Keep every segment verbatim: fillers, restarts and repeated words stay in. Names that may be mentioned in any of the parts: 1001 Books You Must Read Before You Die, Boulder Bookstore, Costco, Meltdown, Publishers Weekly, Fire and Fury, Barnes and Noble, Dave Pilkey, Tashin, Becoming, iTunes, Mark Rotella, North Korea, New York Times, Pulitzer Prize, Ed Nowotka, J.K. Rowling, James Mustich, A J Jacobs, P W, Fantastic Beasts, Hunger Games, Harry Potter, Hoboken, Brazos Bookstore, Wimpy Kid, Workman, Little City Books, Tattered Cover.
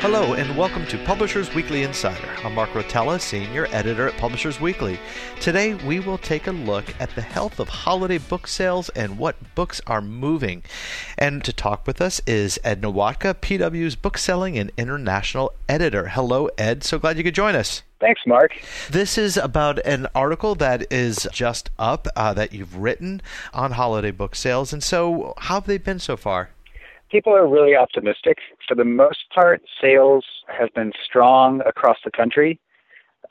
Hello and welcome to Publishers Weekly Insider. I'm Mark Rotella, Senior Editor at Publishers Weekly. Today we will take a look at the health of holiday book sales and what books are moving. And to talk with us is Ed Nowotka, P W's Bookselling and International Editor. Hello, Ed. So glad you could join us. Thanks, Mark. This is about an article that is just up uh, that you've written on holiday book sales. And so how have they been so far? People are really optimistic. For the most part, sales have been strong across the country.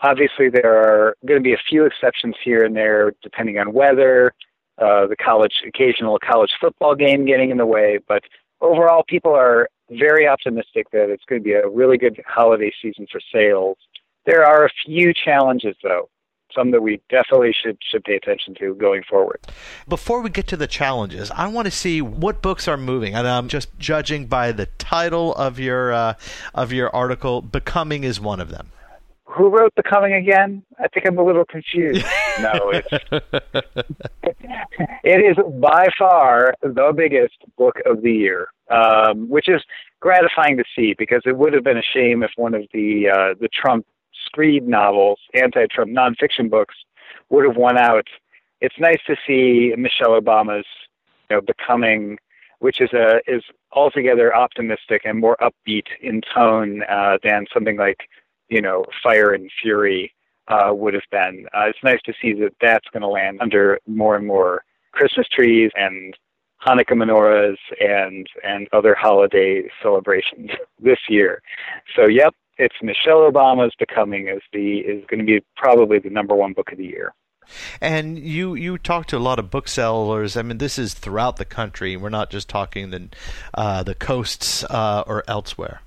Obviously, there are going to be a few exceptions here and there, depending on weather, uh, the college occasional college football game getting in the way. But overall, people are very optimistic that it's going to be a really good holiday season for sales. There are a few challenges, though. Some that we definitely should should pay attention to going forward. Before we get to the challenges, I want to see what books are moving, and I'm just judging by the title of your uh, of your article. Becoming is one of them. Who wrote Becoming again? I think I'm a little confused. No, it's it is by far the biggest book of the year, um, which is gratifying to see because it would have been a shame if one of the uh, the Trump. Screed novels, anti-Trump nonfiction books, would have won out. It's nice to see Michelle Obama's, you know, Becoming, which is a is altogether optimistic and more upbeat in tone uh, than something like, you know, Fire and Fury uh, would have been. Uh, it's nice to see that that's going to land under more and more Christmas trees and Hanukkah menorahs and and other holiday celebrations this year. So, yep. It's Michelle Obama's Becoming is the is going to be probably the number one book of the year. And you, you talk to a lot of booksellers. I mean, this is throughout the country. We're not just talking the uh, the coasts uh, or elsewhere.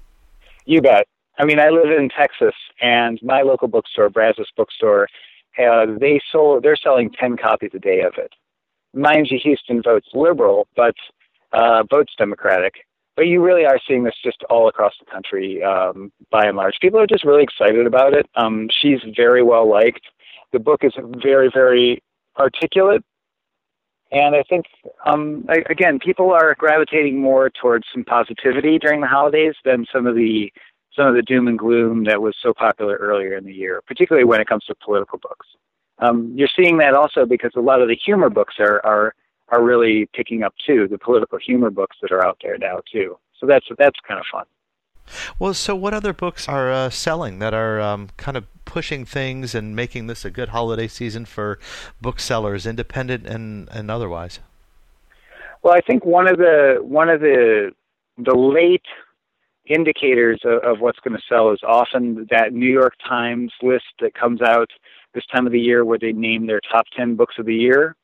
You bet. I mean, I live in Texas, and my local bookstore, Brazos Bookstore, uh, they sold they're selling ten copies a day of it. Mind you, Houston votes liberal, but uh, votes Democratic. But you really are seeing this just all across the country, um, by and large. People are just really excited about it. Um, she's very well liked. The book is very, very articulate. And I think, um, I, again, people are gravitating more towards some positivity during the holidays than some of the some of the doom and gloom that was so popular earlier in the year, particularly when it comes to political books. Um, you're seeing that also because a lot of the humor books are, are are really picking up, too, the political humor books that are out there now, too. So that's that's kind of fun. Well, so what other books are uh, selling that are um, kind of pushing things and making this a good holiday season for booksellers, independent and, and otherwise? Well, I think one of the one of the the late indicators of, of what's going to sell is often that New York Times list that comes out this time of the year where they name their top ten books of the year.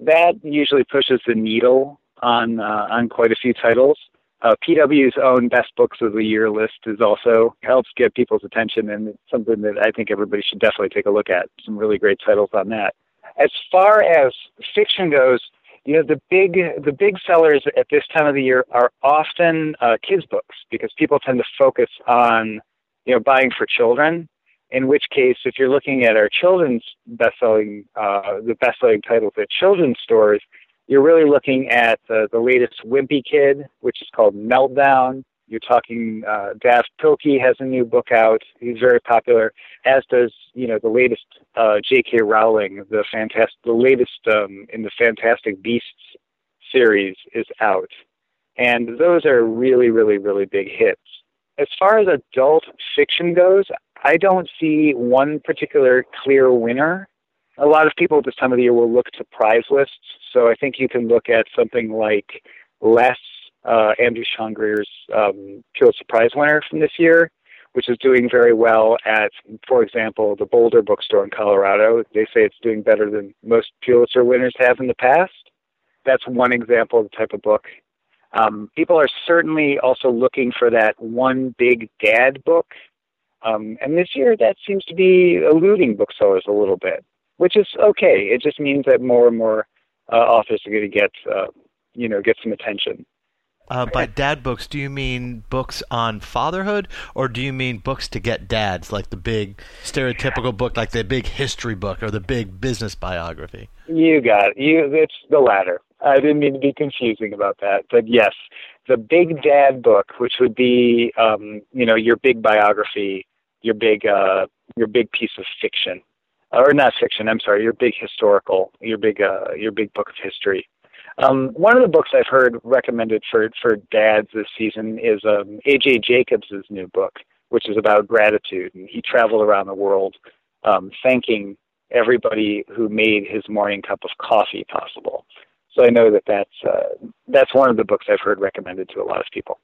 That usually pushes the needle on uh, on quite a few titles. Uh, P W's own Best Books of the Year list is also helps get people's attention, and it's something that I think everybody should definitely take a look at. Some really great titles on that. As far as fiction goes, you know, the big the big sellers at this time of the year are often uh, kids' books because people tend to focus on, you know, buying for children. In which case, if you're looking at our children's best-selling, uh, the best-selling titles at children's stores, you're really looking at uh, the latest Wimpy Kid, which is called Meltdown. You're talking, uh, Dave Pilkey has a new book out. He's very popular, as does, you know, the latest uh, J K. Rowling, the fantastic, the latest um, in the Fantastic Beasts series is out. And those are really, really, really big hits. As far as adult fiction goes, I don't see one particular clear winner. A lot of people at this time of the year will look to prize lists, so I think you can look at something like Les, uh, Andrew Shangreer's um, Pulitzer Prize winner from this year, which is doing very well at, for example, the Boulder Bookstore in Colorado. They say it's doing better than most Pulitzer winners have in the past. That's one example of the type of book. Um, people are certainly also looking for that one big dad book. Um, and this year, that seems to be eluding booksellers a little bit, which is okay. It just means that more and more uh, authors are going to get, uh, you know, get some attention. Uh, by dad books, do you mean books on fatherhood, or do you mean books to get dads, like the big stereotypical book, like the big history book or the big business biography? You got it. You, it's the latter. I didn't mean to be confusing about that. But yes, the Big Dad book, which would be, um, you know, your big biography, your big, uh, your big piece of fiction, or not fiction, I'm sorry, your big historical, your big, uh, your big book of history. Um, one of the books I've heard recommended for, for dads this season is um, A J Jacobs' new book, which is about gratitude. And he traveled around the world um, thanking everybody who made his morning cup of coffee possible. So I know that that's, uh, that's one of the books I've heard recommended to a lot of people.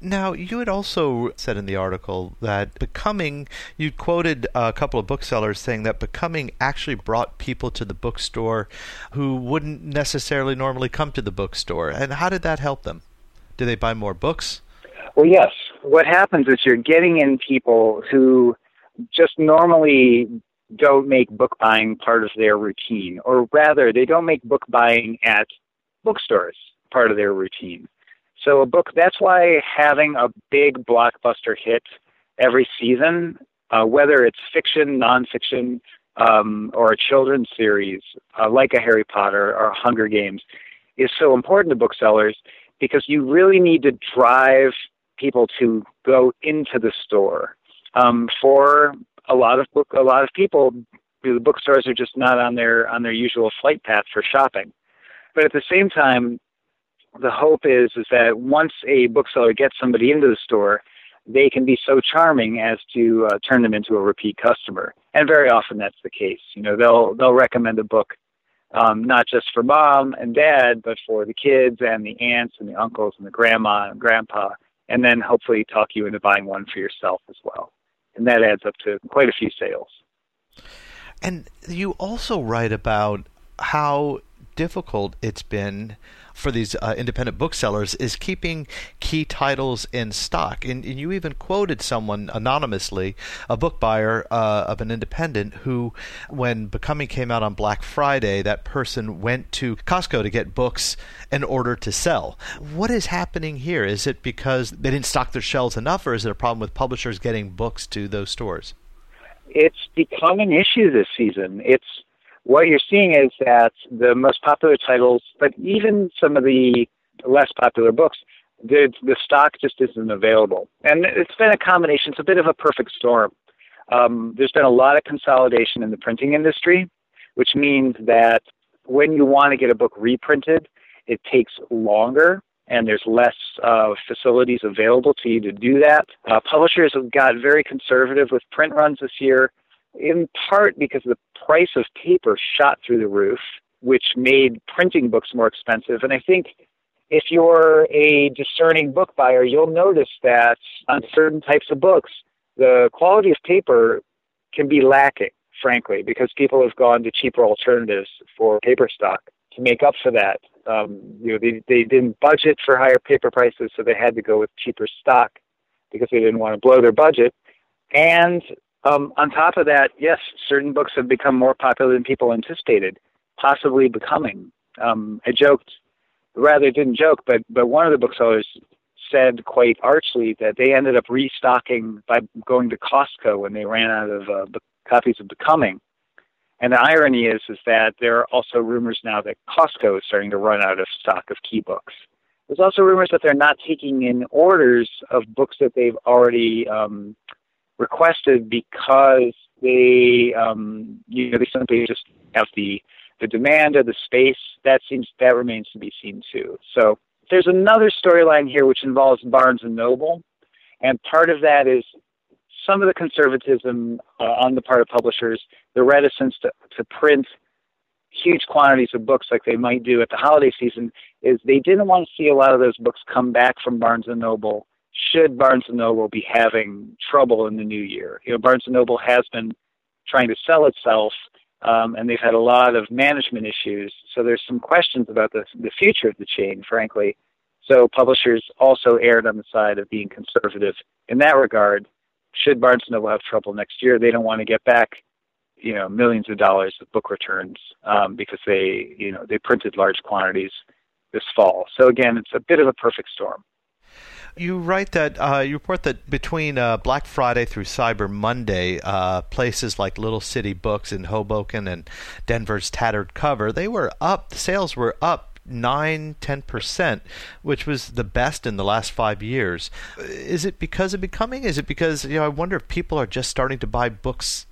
Now, you had also said in the article that Becoming, you quoted a couple of booksellers saying that Becoming actually brought people to the bookstore who wouldn't necessarily normally come to the bookstore. And how did that help them? Do they buy more books? Well, yes. What happens is you're getting in people who just normally don't make book buying part of their routine, or rather, they don't make book buying at bookstores part of their routine. So a book, that's why having a big blockbuster hit every season, uh, whether it's fiction, nonfiction, um, or a children's series, uh, like a Harry Potter or Hunger Games, is so important to booksellers because you really need to drive people to go into the store. Um, for a lot of book, a lot of people, the bookstores are just not on their, on their usual flight path for shopping. But at the same time, the hope is is that once a bookseller gets somebody into the store, they can be so charming as to uh, turn them into a repeat customer. And very often that's the case. You know, they'll they'll recommend a book, um, not just for mom and dad, but for the kids and the aunts and the uncles and the grandma and grandpa, and then hopefully talk you into buying one for yourself as well. And that adds up to quite a few sales. And you also write about how difficult it's been for these uh, independent booksellers is keeping key titles in stock. And, and you even quoted someone anonymously, a book buyer uh, of an independent who, when Becoming came out on Black Friday, that person went to Costco to get books in order to sell. What is happening here? Is it because they didn't stock their shelves enough, or is it a problem with publishers getting books to those stores? It's become an issue this season. It's What you're seeing is that the most popular titles, but even some of the less popular books, the, the stock just isn't available. And it's been a combination. It's a bit of a perfect storm. Um, there's been a lot of consolidation in the printing industry, which means that when you want to get a book reprinted, it takes longer and there's less uh, facilities available to you to do that. Uh, publishers have got very conservative with print runs this year, in part because the price of paper shot through the roof, which made printing books more expensive. And I think if you're a discerning book buyer, you'll notice that on certain types of books, the quality of paper can be lacking, frankly, because people have gone to cheaper alternatives for paper stock to make up for that. Um, you know, they, they didn't budget for higher paper prices, so they had to go with cheaper stock because they didn't want to blow their budget. And Um, on top of that, yes, certain books have become more popular than people anticipated, possibly Becoming. Um, I joked, rather didn't joke, but but one of the booksellers said quite archly that they ended up restocking by going to Costco when they ran out of uh, b- copies of Becoming. And the irony is is that there are also rumors now that Costco is starting to run out of stock of key books. There's also rumors that they're not taking in orders of books that they've already Um, requested because they, um, you know, they simply just have the the demand or the space. That seems that remains to be seen too. So there's another storyline here which involves Barnes and Noble, and part of that is some of the conservatism uh, on the part of publishers, the reticence to to print huge quantities of books like they might do at the holiday season. Is they didn't want to see a lot of those books come back from Barnes and Noble should Barnes and Noble be having trouble in the new year. You know, Barnes and Noble has been trying to sell itself, um, and they've had a lot of management issues. So there's some questions about the, the future of the chain, frankly. So publishers also erred on the side of being conservative in that regard. Should Barnes and Noble have trouble next year, they don't want to get back, you know, millions of dollars of book returns um, because they, you know, they printed large quantities this fall. So again, it's a bit of a perfect storm. You write that, uh, you report that between uh, Black Friday through Cyber Monday, uh, places like Little City Books in Hoboken and Denver's Tattered Cover, they were up, the sales were up nine, ten percent, which was the best in the last five years. Is it because of Becoming? Is it because, you know, I wonder if people are just starting to buy books,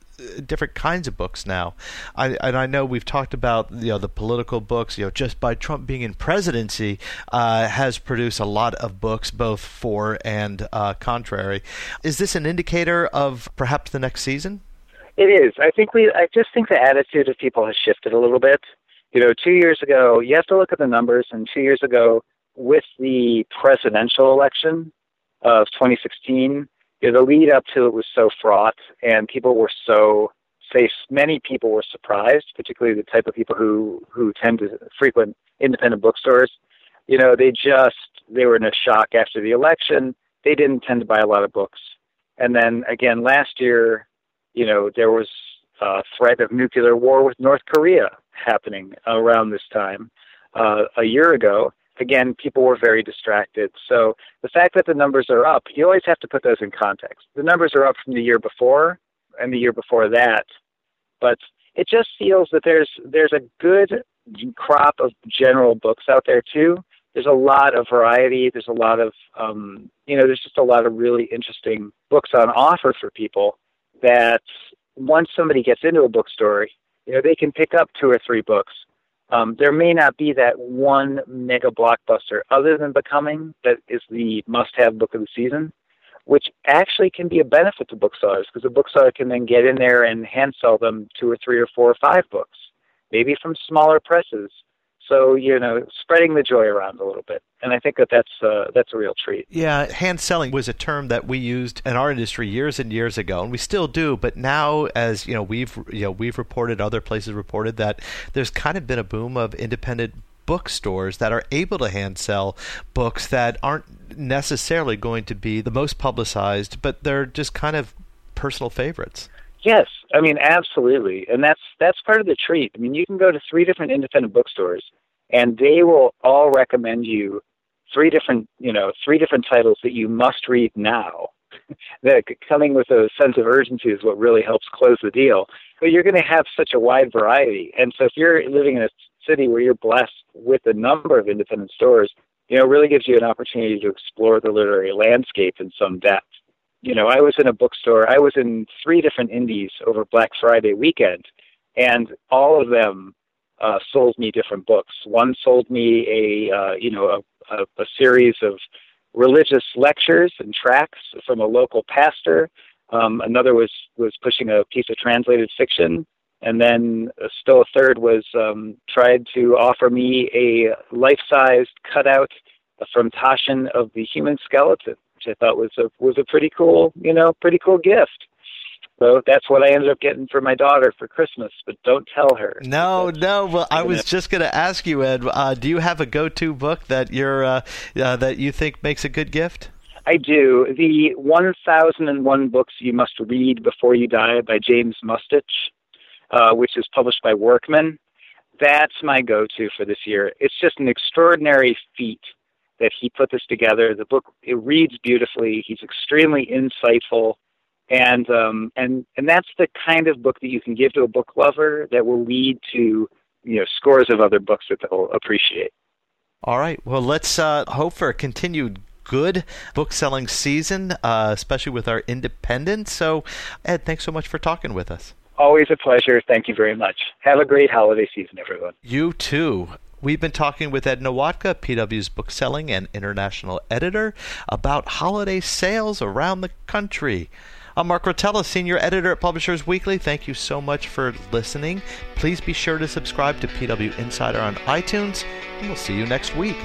different kinds of books now. I, and I know we've talked about, you know, the political books, you know, just by Trump being in presidency uh, has produced a lot of books, both for and uh, contrary. Is this an indicator of perhaps the next season? It is. I think we, I just think the attitude of people has shifted a little bit. You know, two years ago, you have to look at the numbers, and two years ago with the presidential election of twenty sixteen, you know, the lead up to it was so fraught, and people were so, say, many people were surprised, particularly the type of people who, who tend to frequent independent bookstores. You know, they just, they were in a shock after the election. They didn't tend to buy a lot of books. And then, again, last year, you know, there was a threat of nuclear war with North Korea happening around this time uh, a year ago. Again, people were very distracted. So the fact that the numbers are up, you always have to put those in context. The numbers are up from the year before and the year before that. But it just feels that there's there's a good crop of general books out there, too. There's a lot of variety. There's a lot of, um, you know, there's just a lot of really interesting books on offer for people that once somebody gets into a bookstore, you know, they can pick up two or three books. Um, there may not be that one mega blockbuster other than Becoming that is the must-have book of the season, which actually can be a benefit to booksellers because a bookseller can then get in there and hand-sell them two or three or four or five books, maybe from smaller presses. So, you know, spreading the joy around a little bit. And I think that that's, uh, that's a real treat. Yeah, hand-selling was a term that we used in our industry years and years ago, and we still do. But now, as you know, we've you know we've reported, other places reported that there's kind of been a boom of independent bookstores that are able to hand sell books that aren't necessarily going to be the most publicized, but they're just kind of personal favorites. Yes, I mean, absolutely. And that's that's part of the treat. I mean, you can go to three different independent bookstores, and they will all recommend you three different, you know, three different titles that you must read now. That coming with a sense of urgency is what really helps close the deal. But you're going to have such a wide variety. And so if you're living in a city where you're blessed with a number of independent stores, you know, it really gives you an opportunity to explore the literary landscape in some depth. You know, I was in a bookstore, I was in three different indies over Black Friday weekend, and all of them uh, sold me different books. One sold me a, uh, you know, a, a, a series of religious lectures and tracts from a local pastor. Um, another was, was pushing a piece of translated fiction. And then uh, still a third was um, tried to offer me a life-sized cutout from Tashin of the human skeleton, which I thought was a was a pretty cool, you know, pretty cool gift. So that's what I ended up getting for my daughter for Christmas, but don't tell her. No, no. Well, I was just going to ask you, Ed, uh, do you have a go-to book that you're uh, uh, that you think makes a good gift? I do. The one thousand one Books You Must Read Before You Die by James Mustich, uh, which is published by Workman. That's my go-to for this year. It's just an extraordinary feat that he put this together. The book, it reads beautifully. He's extremely insightful. And um, and and that's the kind of book that you can give to a book lover that will lead to, you know, scores of other books that they'll appreciate. All right. Well, let's uh, hope for a continued good book selling season, uh, especially with our independents. So, Ed, thanks so much for talking with us. Always a pleasure. Thank you very much. Have a great holiday season, everyone. You too. We've been talking with Ed Nowotka, P W's bookselling and international editor, about holiday sales around the country. I'm Mark Rotella, senior editor at Publishers Weekly. Thank you so much for listening. Please be sure to subscribe to P W Insider on iTunes, and we'll see you next week.